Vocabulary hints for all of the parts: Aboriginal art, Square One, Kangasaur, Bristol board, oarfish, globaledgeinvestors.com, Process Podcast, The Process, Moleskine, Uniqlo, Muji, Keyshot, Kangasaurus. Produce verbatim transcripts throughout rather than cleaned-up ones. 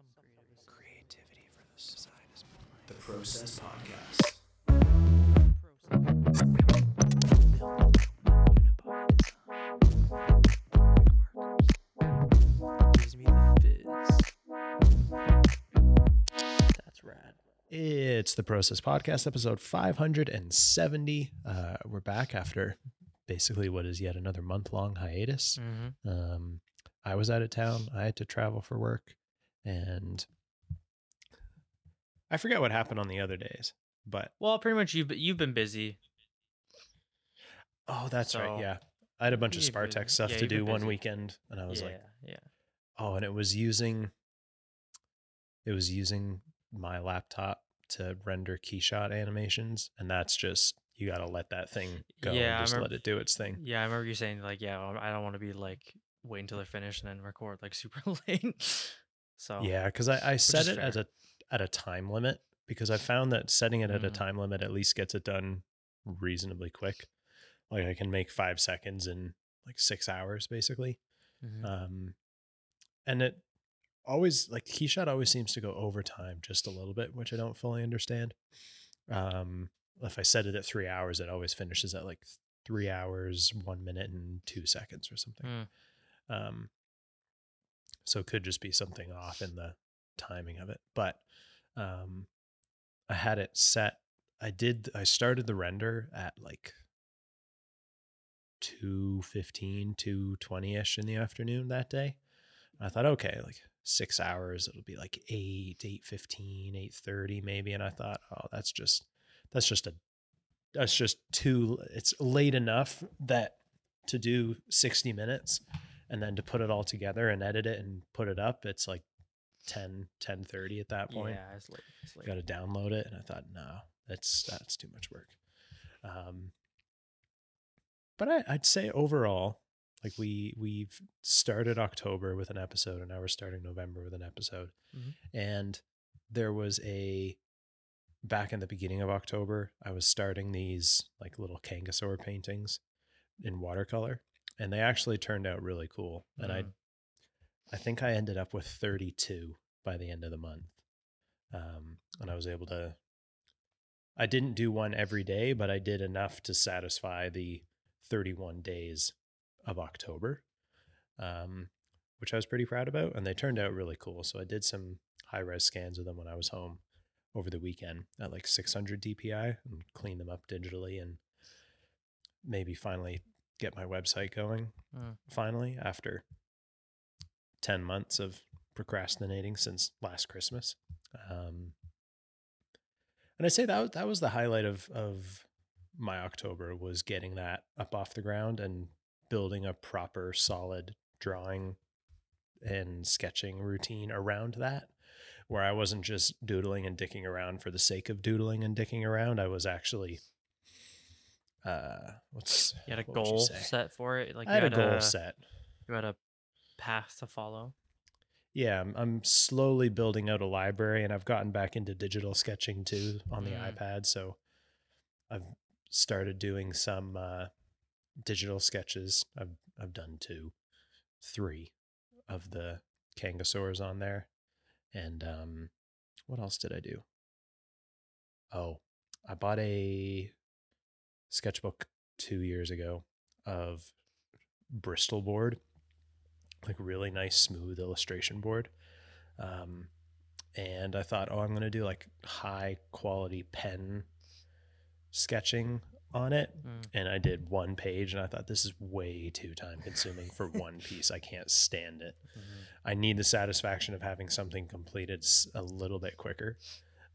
Some creativity for the society is blind. The Process Podcast. It's the Process Podcast, episode five hundred seventy. Uh, we're back after basically what is yet another month-long hiatus. Mm-hmm. Um, I was out of town. I had to travel for work. And I forget what happened on the other days. But well, pretty much you've, you've been busy. Oh, that's so, right. Yeah. I had a bunch of Spartex stuff yeah, to do one weekend. And I was yeah, like, yeah. oh, and it was using, it was using my laptop to render Keyshot animations, and that's just, you got to let that thing go yeah, and just remember, let it do its thing. Yeah, I remember you saying like, yeah, I don't want to be like, wait until they're finished and then record like super late. So yeah, because I, I set it fair. as a at a time limit, because I found that setting it at mm. a time limit at least gets it done reasonably quick. Like I can make five seconds in like six hours basically. Mm-hmm. Um, and it always, like Keyshot always seems to go over time just a little bit, which I don't fully understand. Um, if I set it at three hours, it always finishes at like three hours, one minute and two seconds or something. Mm. Um, so it could just be something off in the timing of it. But um, I had it set. I did. I started the render at like two fifteen, two twenty-ish in the afternoon that day. I thought, okay, like six hours, it'll be like eight, eight fifteen, eight thirty maybe. And I thought, oh, that's just, that's just a, that's just too, it's late enough that to do sixty minutes and then to put it all together and edit it and put it up. It's like ten, ten thirty at that point. Yeah, it's late. It's late. Got to download it. And I thought, no, that's, that's too much work. Um, but I, I'd say overall, like we we've started October with an episode, and now we're starting November with an episode. Mm-hmm. And there was a back in the beginning of October, I was starting these like little Kangasaur paintings in watercolor, and they actually turned out really cool. And mm-hmm. I I think I ended up with thirty-two by the end of the month. Um, and I was able to, I didn't do one every day, but I did enough to satisfy the thirty-one days of October, um, which I was pretty proud about, and they turned out really cool. So I did some high-res scans of them when I was home over the weekend at like six hundred D P I and cleaned them up digitally and maybe finally get my website going uh. finally after ten months of procrastinating since last Christmas. Um, and I'd say that, that was the highlight of, of my October, was getting that up off the ground and building a proper solid drawing and sketching routine around that, where I wasn't just doodling and dicking around for the sake of doodling and dicking around. I was actually, uh, what's you had a what goal set for it? Like I had, had a goal a, set. You had a path to follow. Yeah. I'm, I'm slowly building out a library, and I've gotten back into digital sketching too on the mm. iPad. So I've started doing some, uh, digital sketches. I've I've done two, three of the Kangasaurs on there. And um, what else did I do? Oh, I bought a sketchbook two years ago of Bristol board, like really nice, smooth illustration board. Um, and I thought, oh, I'm going to do like high quality pen sketching on it. Mm. And I did one page, and I thought, this is way too time consuming for one piece. I can't stand it. Mm-hmm. I need the satisfaction of having something completed a little bit quicker.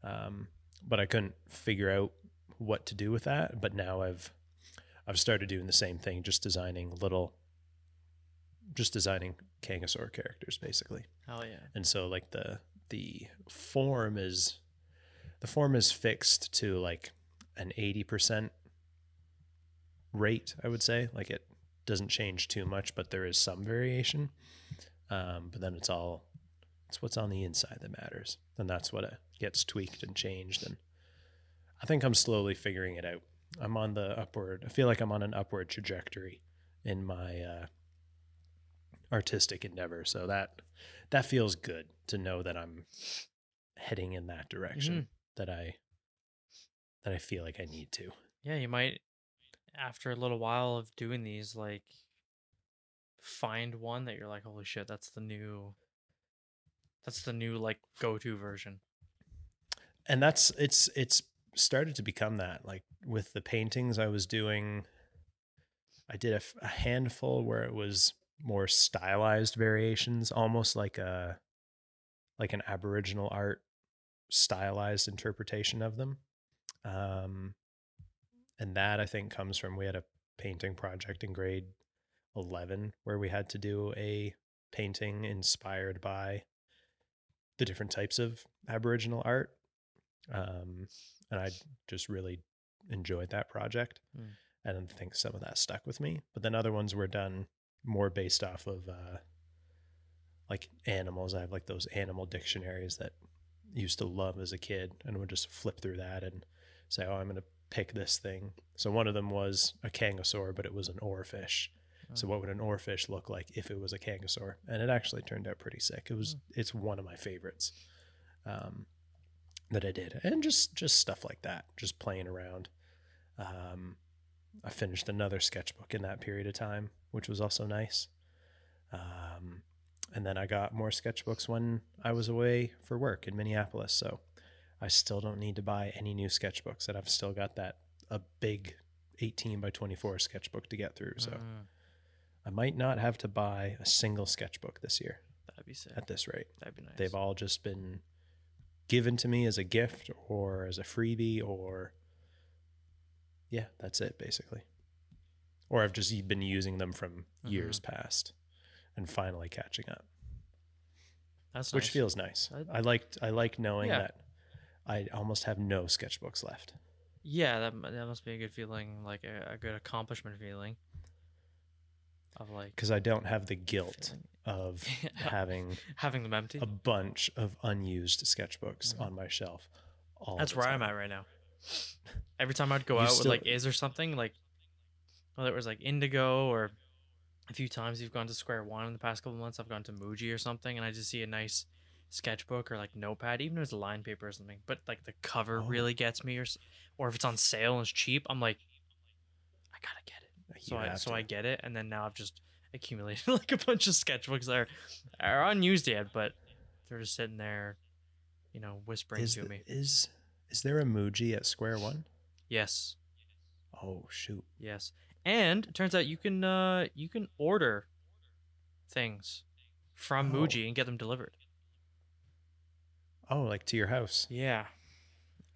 Um, but I couldn't figure out what to do with that. But now I've, I've started doing the same thing, just designing little, just designing Kangasaur characters basically. Oh yeah. And so like the, the form is, the form is fixed to like an eighty percent rate, I would say. Like it doesn't change too much, but there is some variation. Um, but then it's all, it's what's on the inside that matters. And that's what it gets tweaked and changed. And I think I'm slowly figuring it out. I'm on the upward, I feel like I'm on an upward trajectory in my, uh, artistic endeavor. So that that feels good to know that I'm heading in that direction, mm-hmm. that I that I feel like I need to. Yeah, you might, after a little while of doing these, like find one that you're like, holy shit, that's the new that's the new like go-to version. And that's it's it's started to become that, like with the paintings I was doing, I did a, a handful where it was more stylized variations, almost like a like an Aboriginal art stylized interpretation of them. Um, and that I think comes from, we had a painting project in grade eleven where we had to do a painting inspired by the different types of Aboriginal art. Um, and I just really enjoyed that project. Mm. And I think some of that stuck with me, but then other ones were done more based off of, uh, like animals. I have like those animal dictionaries that I used to love as a kid and would just flip through that and say, oh, I'm going to pick this thing. So one of them was a Kangasaur, but it was an oarfish. Oh. So what would an oarfish look like if it was a Kangasaur? And it actually turned out pretty sick. It was, oh. It's one of my favorites, um, that I did. And just, just stuff like that, just playing around. Um, I finished another sketchbook in that period of time, which was also nice. Um, And then I got more sketchbooks when I was away for work in Minneapolis. So I still don't need to buy any new sketchbooks, and I've still got that a big eighteen by twenty-four sketchbook to get through. So uh, I might not have to buy a single sketchbook this year. That'd be sick. At this rate. That'd be nice. They've all just been given to me as a gift or as a freebie, or yeah, that's it basically. Or I've just been using them from mm-hmm. years past. And finally catching up. That's Which nice. feels nice. I, I liked I like knowing yeah. that I almost have no sketchbooks left. Yeah, that that must be a good feeling, like a, a good accomplishment feeling. Of like, because I don't have the guilt feeling. of having having them empty. A bunch of unused sketchbooks mm-hmm. on my shelf. All That's the where time. I'm at right now. Every time I'd go out still... with like, is there something like, whether it was like Indigo or. A few times you've gone to Square One in the past couple of months. I've gone to Muji or something, and I just see a nice sketchbook or like notepad, even if it's line paper or something. But like the cover oh. really gets me, or or if it's on sale and it's cheap, I'm like, I gotta get it. You so I, so I get it, and then now I've just accumulated like a bunch of sketchbooks that are, are unused yet, but they're just sitting there, you know, whispering is to the, me. Is is there a Muji at Square One? Yes. Oh shoot. Yes. And it turns out you can uh, you can order things from oh. Muji and get them delivered. Oh, like to your house? Yeah.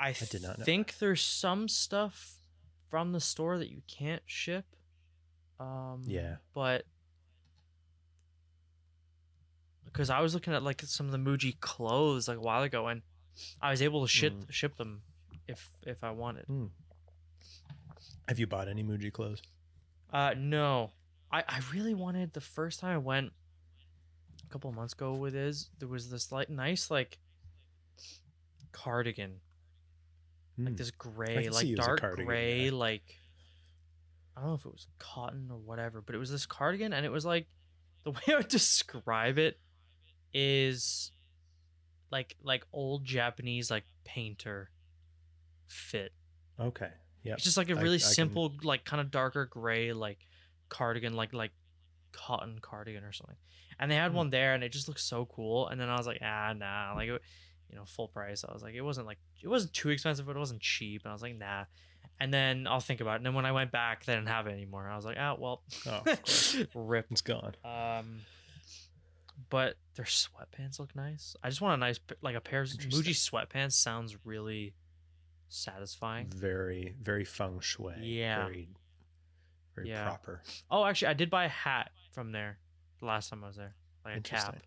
I, I did not know. think there's some stuff from the store that you can't ship. Um, yeah. But because I was looking at like some of the Muji clothes like a while ago, and I was able to ship mm. ship them if if I wanted. Mm. Have you bought any Muji clothes? Uh, no, I, I really wanted, the first time I went a couple of months ago with Iz, there was this like nice, like cardigan, mm. like this gray, like dark gray, yeah. like, I don't know if it was cotton or whatever, but it was this cardigan. And it was like, the way I would describe it is like, like old Japanese, like painter fit. Okay. Yep. It's just like a really I, I simple, can... like kind of darker gray, like cardigan, like like cotton cardigan or something. And they had mm. one there, and it just looked so cool. And then I was like, ah, nah, like it, you know, full price. I was like, it wasn't like it wasn't too expensive, but it wasn't cheap. And I was like, nah. And then I'll think about it. And then when I went back, they didn't have it anymore. And I was like, ah, well, oh, rip, it's gone. Um, but their sweatpants look nice. I just want a nice, like a pair of Muji sweatpants. Sounds really. Satisfying, very very feng shui, yeah, very, very yeah. proper. Oh, actually, I did buy a hat from there the last time I was there, like a cap.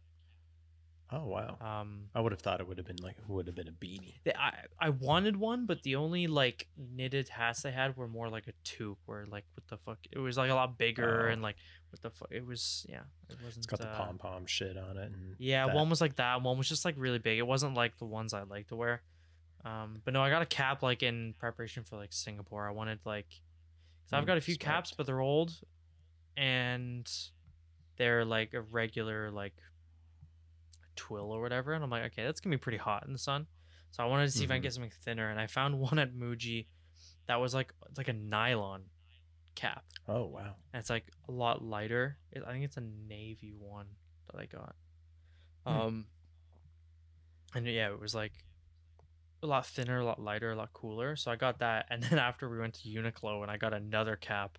Oh wow! Um, I would have thought it would have been like would have been a beanie. They, I I wanted one, but the only like knitted hats they had were more like a toque, where like what the fuck, it was like a lot bigger oh. and like what the fuck, it was yeah, it wasn't. It's got uh, the pom pom shit on it, and yeah, that. One was like that, one was just like really big. It wasn't like the ones I like to wear. Um, but no, I got a cap like in preparation for like Singapore. I wanted like, cause I've got a few Smart. caps, but they're old, and they're like a regular like twill or whatever, and I'm like, okay, that's gonna be pretty hot in the sun, so I wanted to see mm-hmm. if I can get something thinner, and I found one at Muji that was like it's like a nylon cap. Oh wow. And it's like a lot lighter. I think it's a navy one that I got. Mm. Um and yeah, it was like a lot thinner, a lot lighter, a lot cooler. So I got that, and then after we went to Uniqlo and I got another cap,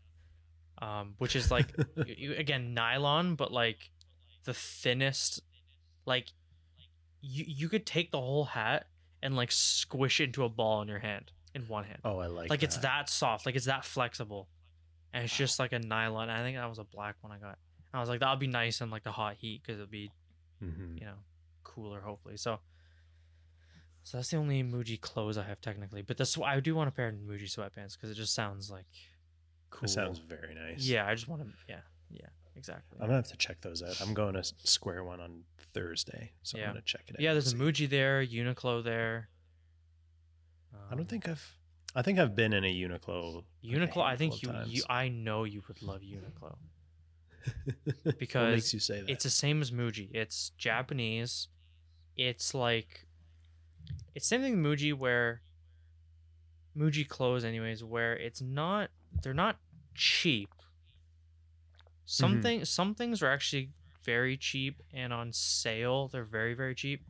um which is like you, again nylon, but like the thinnest, like you you could take the whole hat and like squish it into a ball in your hand, in one hand. Oh, I like like that. It's that soft, like it's that flexible, and it's just like a nylon. I think that was a black one I got. I was like, that'll be nice in like the hot heat because it'll be mm-hmm. you know, cooler hopefully. So so that's the only Muji clothes I have technically, but this I do want a pair of Muji sweatpants because it just sounds like cool. It sounds very nice. Yeah, I just want to. Yeah, yeah, exactly. I'm gonna have to check those out. I'm going to Square One on Thursday, so yeah. I'm gonna check it out. Yeah, there's a Muji there, Uniqlo there. Um, I don't think I've. I think I've been in a Uniqlo. Uniqlo. I think you, you. I know you would love Uniqlo. Because what makes you say that? It's the same as Muji. It's Japanese. It's like, it's the same thing with Muji where. Muji clothes, anyways, where it's not. They're not cheap. Some, mm-hmm. thing, some things are actually very cheap, and on sale, they're very, very cheap.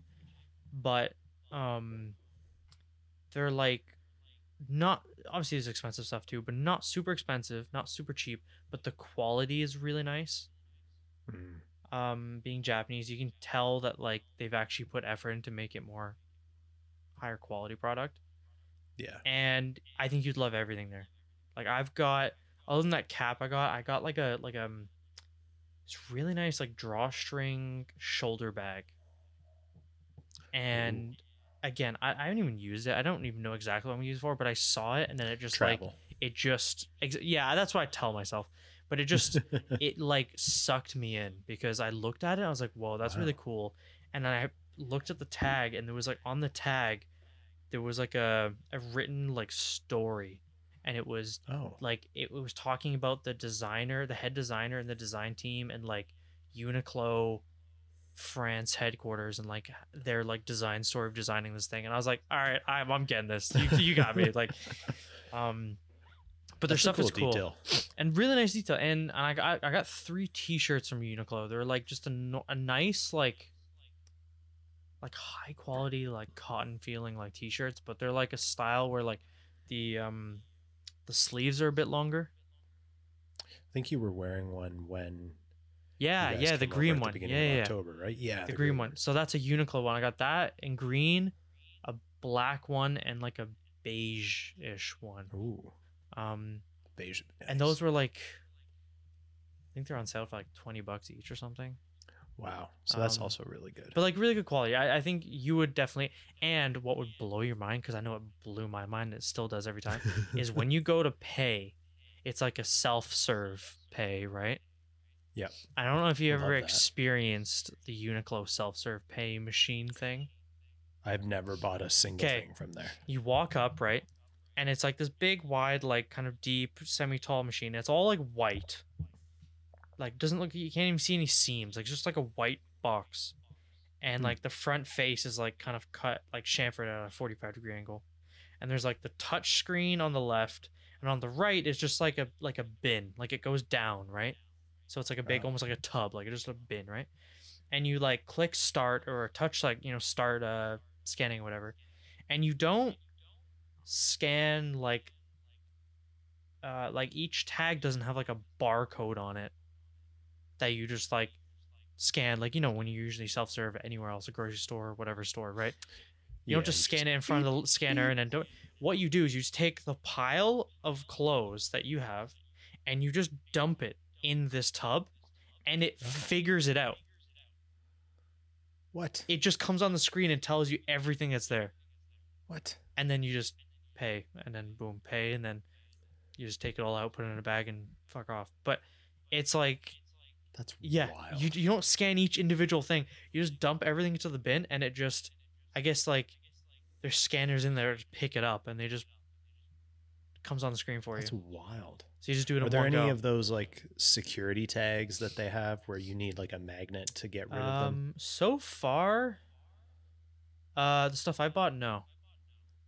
But um, they're like not... Obviously, there's expensive stuff too, but not super expensive, not super cheap, but the quality is really nice. Mm. Um, being Japanese, you can tell that like they've actually put effort into make it more higher quality product. Yeah. And I think you'd love everything there. Like I've got, other than that cap I got, I got like a like um, it's really nice like drawstring shoulder bag. And Ooh. again, I, I haven't even used it. I don't even know exactly what I'm used for, but I saw it and then it just Travel. like it just ex- yeah, that's what I tell myself. But it just it like sucked me in because I looked at it and I was like, whoa, that's wow. really cool. And then I looked at the tag and there was like on the tag, there was like a a written like story. And it was oh. like it was talking about the designer, the head designer, and the design team, and like Uniqlo France headquarters, and like their like design story of designing this thing. And I was like, all right, I'm, I'm getting this. You, you got me. Like, um, but their That's stuff cool is cool detail. And really nice detail. And, and I got I got three T-shirts from Uniqlo. They're like just a, a nice like like high quality like cotton feeling like T-shirts, but they're like a style where like the um. the sleeves are a bit longer. I think you were wearing one when. Yeah, yeah, the green one. At the beginning yeah, of yeah. October, right? Yeah, the, the green, green one. So that's a Uniqlo one. I got that in green, a black one, and like a beige-ish one. Ooh. Um, beige. Nice. And those were like, I think they're on sale for like twenty bucks each or something. Wow. So that's um, also really good. But like really good quality. I, I think you would definitely, and what would blow your mind, because I know it blew my mind, it still does every time, is when you go to pay, it's like a self-serve pay, right? Yeah. I don't know if you I ever experienced the Uniqlo self-serve pay machine thing. I've never bought a single okay. thing from there. You walk up, right? And it's like this big, wide, like kind of deep, semi-tall machine. It's all like white. Like doesn't look, you can't even see any seams, like just like a white box, and like the front face is like kind of cut like chamfered at a forty-five degree angle, and there's like the touch screen on the left, and on the right is just like a like a bin, like it goes down, right? So it's like a big oh. almost like a tub, like it's just a bin, right? And you like click start or touch like, you know, start uh scanning or whatever, and you don't scan like uh like each tag doesn't have like a barcode on it that you just like scan, like, you know, when you usually self-serve anywhere else, a grocery store or whatever store, right? You yeah, don't just scan just, it in front of the scanner and then don't. What you do is you just take the pile of clothes that you have and you just dump it in this tub, and it okay. figures it out. What? It just comes on the screen and tells you everything that's there. What? And then you just pay, and then boom, pay, and then you just take it all out, put it in a bag, and fuck off. But it's like... That's yeah, wild. You, you don't scan each individual thing. You just dump everything into the bin, and it just, I guess, like, there's scanners in there to pick it up, and they just, it comes on the screen for That's you. That's wild. So you just do it in one go. Are there any of those like security tags that they have where you need like a magnet to get rid um, of them? So far, uh, the stuff I bought, no.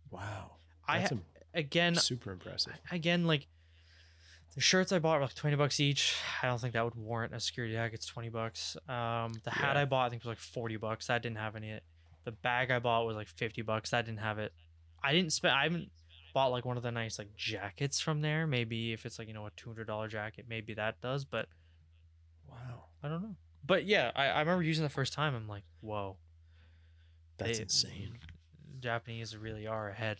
Wow. That's I ha- again super impressive. Again, like the shirts I bought were like twenty bucks each. I don't think that would warrant a security tag. It's twenty bucks. Um, the hat yeah. I bought, I think was like forty bucks. That didn't have any. The bag I bought was like fifty bucks. That didn't have it. I didn't spend. I haven't bought like one of the nice like jackets from there. Maybe if it's like, you know, a two hundred dollars jacket, maybe that does. But wow, I don't know. But yeah, I, I remember using the first time. I'm like, whoa, that's they, insane. Japanese really are ahead.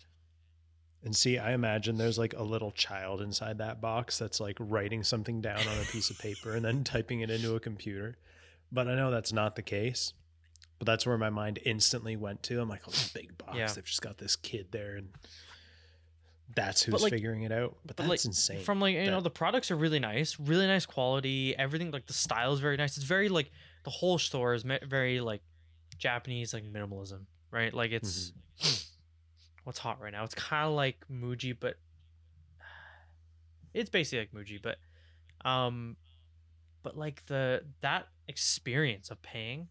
And see, I imagine there's like a little child inside that box that's like writing something down on a piece of paper and then typing it into a computer. But I know that's not the case. But that's where my mind instantly went to. I'm like, oh, this big box. Yeah. They've just got this kid there, and that's who's like, figuring it out. But, but that's like, insane. From like, you that, know, the products are really nice, really nice quality. Everything, like the style is very nice. It's very like the whole store is very like Japanese, like minimalism, right? Like it's. Mm-hmm. What's hot right now? It's kind of like Muji, but it's basically like Muji, but um, but like the that experience of paying,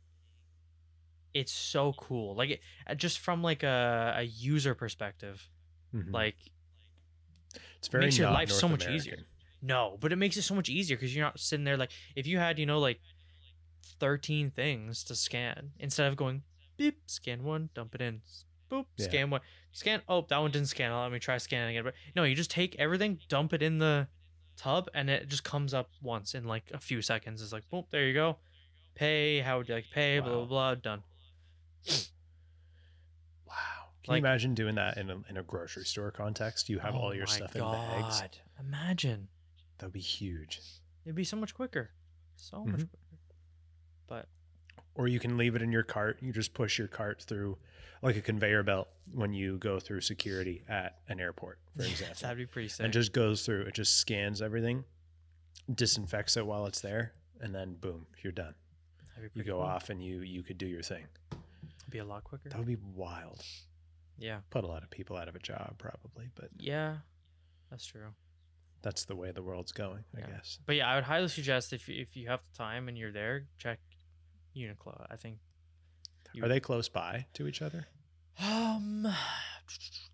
it's so cool. Like it, just from like a, a user perspective, mm-hmm. like it's very it makes your life North so much American. Easier. No, but it makes it so much easier because you're not sitting there like if you had you know like thirteen things to scan instead of going beep scan one dump it in. Boop, yeah. scan one, scan. Oh, that one didn't scan. Let me try scanning again. But no, you just take everything, dump it in the tub, and it just comes up once in like a few seconds. It's like, boom, there you go. Pay. How would you like to pay? Wow. Blah, blah, blah. Done. Wow. Can like, you imagine doing that in a, in a grocery store context? You have oh all your stuff God. in bags. Imagine. That would be huge. It'd be so much quicker. So mm-hmm. much quicker. But. Or you can leave it in your cart. You just push your cart through like a conveyor belt when you go through security at an airport, for example. Yes, that'd be pretty sick. And just goes through. It just scans everything, disinfects it while it's there, and then boom, you're done. That'd be pretty you go cool. off and you you could do your thing. It'd be a lot quicker. That would be wild. Yeah. Put a lot of people out of a job probably. But yeah, that's true. That's the way the world's going, yeah. I guess. But yeah, I would highly suggest if if you have the time and you're there, check Uniqlo. I think you... Are they close by to each other? Um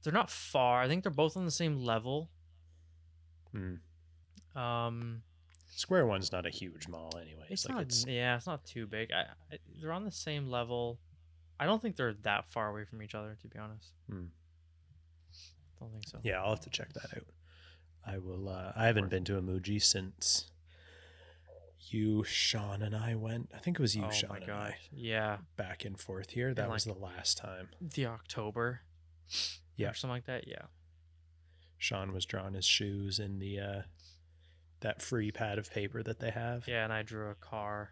they're not far. I think they're both on the same level. Mm. Um Square One's not a huge mall anyway. It's like not it's... yeah, it's not too big. I, I, they're on the same level. I don't think they're that far away from each other, to be honest. Mm. Don't think so. Yeah, I'll have to check that out. I will uh, I haven't been to a Muji since you, Sean, and I went. I think it was you, oh Sean, my and gosh. I. Yeah. Back and forth here. That and was like the last time. The October. Yeah. Or something like that. Yeah. Sean was drawing his shoes in the uh, that free pad of paper that they have. Yeah, and I drew a car.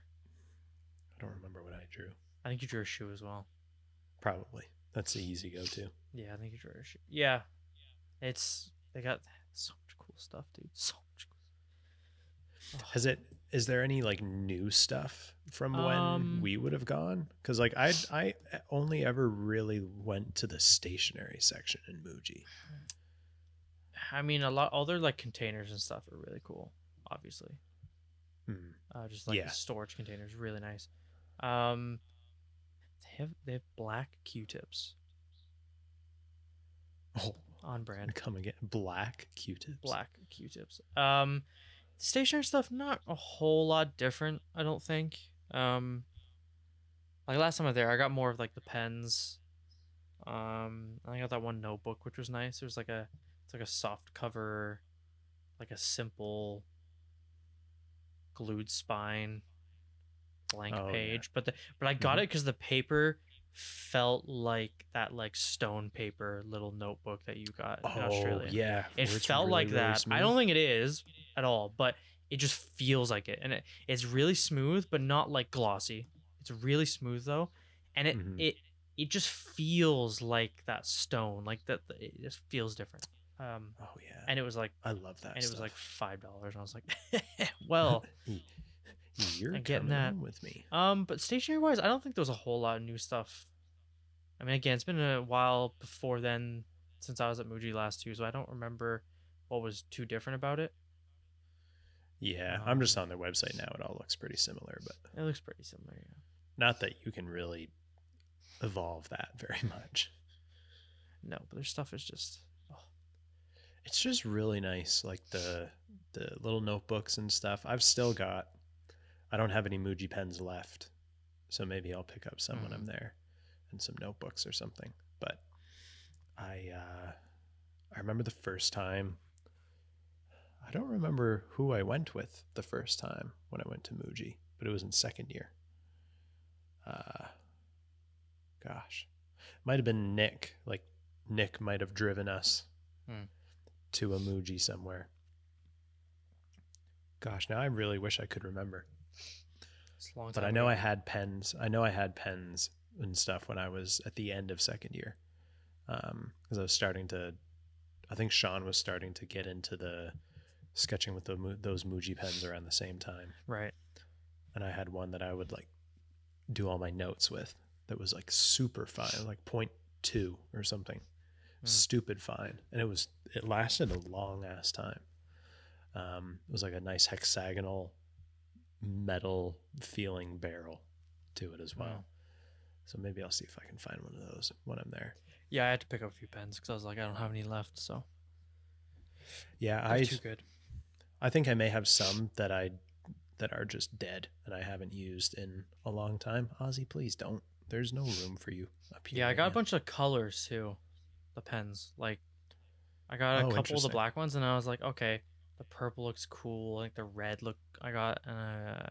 I don't remember what I drew. I think you drew a shoe as well. Probably. That's the easy go-to. Yeah, I think you drew a shoe. Yeah. It's they got so much cool stuff, dude. So much cool stuff. Oh. Has it... Is there any like new stuff from when um, we would have gone? Because like I I only ever really went to the stationery section in Muji. I mean, a lot all their like containers and stuff are really cool, obviously. Mm. Uh, just like yeah. the storage containers, really nice. Um, they have they have black Q-tips. Oh, on brand. Come again, black Q-tips. Black Q-tips. Um. Stationary stuff, not a whole lot different, I don't think. Um, like last time I was there, I got more of like the pens. Um, I got that one notebook, which was nice. It was like a, it's like a soft cover, like a simple glued spine, blank oh, page. Yeah. But the but I got mm-hmm. it because the paper felt like that like stone paper little notebook that you got in oh, Australia. Yeah, it felt really, like really that. Smooth. I don't think it is. At all, but it just feels like it, and it, it's really smooth, but not like glossy. It's really smooth though, and it mm-hmm. it it just feels like that stone, like that. It just feels different. Um, oh yeah, and it was like I love that. And stuff. It was like five dollars, and I was like, well, you're getting that with me. Um, but stationery wise, I don't think there was a whole lot of new stuff. I mean, again, it's been a while before then since I was at Muji last too, so I don't remember what was too different about it. Yeah, um, I'm just on their website now. It all looks pretty similar, but it looks pretty similar. Yeah. Not that you can really evolve that very much. No, but their stuff is just, oh. It's just really nice. Like the the little notebooks and stuff. I've still got. I don't have any Muji pens left, so maybe I'll pick up some mm. when I'm there, and some notebooks or something. But I uh, I remember the first time. I don't remember who I went with the first time when I went to Muji, but it was in second year. Uh, gosh, might have been Nick. Like Nick might have driven us mm. to a Muji somewhere. Gosh, now I really wish I could remember. It's a long time but I know ago. I had pens. I know I had pens and stuff when I was at the end of second year, um, because I was starting to. I think Sean was starting to get into the sketching with the, those Muji pens around the same time. Right. And I had one that I would like do all my notes with. That was like super fine, like point two or something, mm. stupid fine, and it was it lasted a long ass time. Um, it was like a nice hexagonal metal feeling barrel to it as well. Wow. So maybe I'll see if I can find one of those when I'm there. Yeah, I had to pick up a few pens because I was like, I don't have any left. So yeah, I too good. I think I may have some that I that are just dead and I haven't used in a long time. Ozzy, please don't. There's no room for you up here. Yeah, I got man. a bunch of colors too. The pens, like I got a oh, couple of the black ones, and I was like, okay. The purple looks cool. Like the red look, I got uh,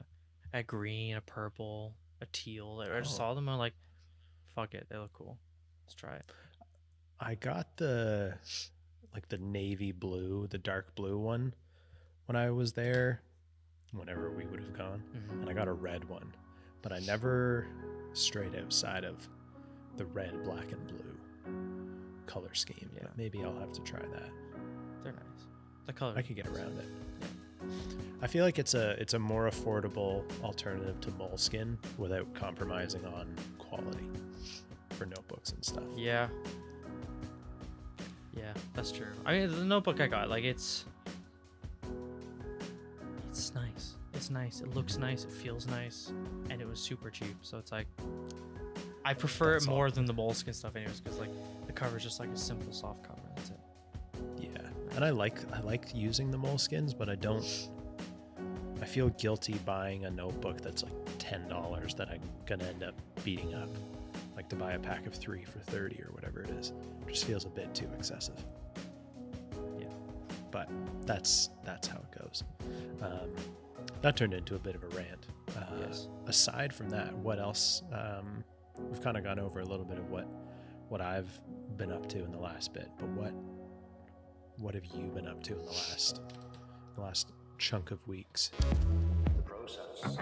a green, a purple, a teal. I just oh. saw them. I'm like, fuck it, they look cool. Let's try it. I got the like the navy blue, the dark blue one when I was there. Whenever we would have gone, mm-hmm. and I got a red one, but I never strayed outside of the red, black, and blue color scheme. Yeah. But maybe I'll have to try that. They're nice. The color. I could get around it. Yeah. I feel like it's a it's a more affordable alternative to Moleskine without compromising on quality for notebooks and stuff. Yeah. Yeah, that's true. I mean, the notebook I got, like it's it's nice. It's nice. It looks nice. It feels nice, and it was super cheap. So it's like I prefer that's it more awesome. Than the Moleskine stuff, anyways, because like the cover is just like a simple soft cover. That's it. And I like I like using the Moleskines, but I don't. I feel guilty buying a notebook that's like ten dollars that I'm gonna end up beating up, like to buy a pack of three for thirty or whatever it is. It just feels a bit too excessive. Yeah, but that's that's how it goes. Um, that turned into a bit of a rant. Uh, yes. Aside from that, what else? Um, we've kind of gone over a little bit of what what I've been up to in the last bit, but what. What have you been up to in the last, the last chunk of weeks? The process.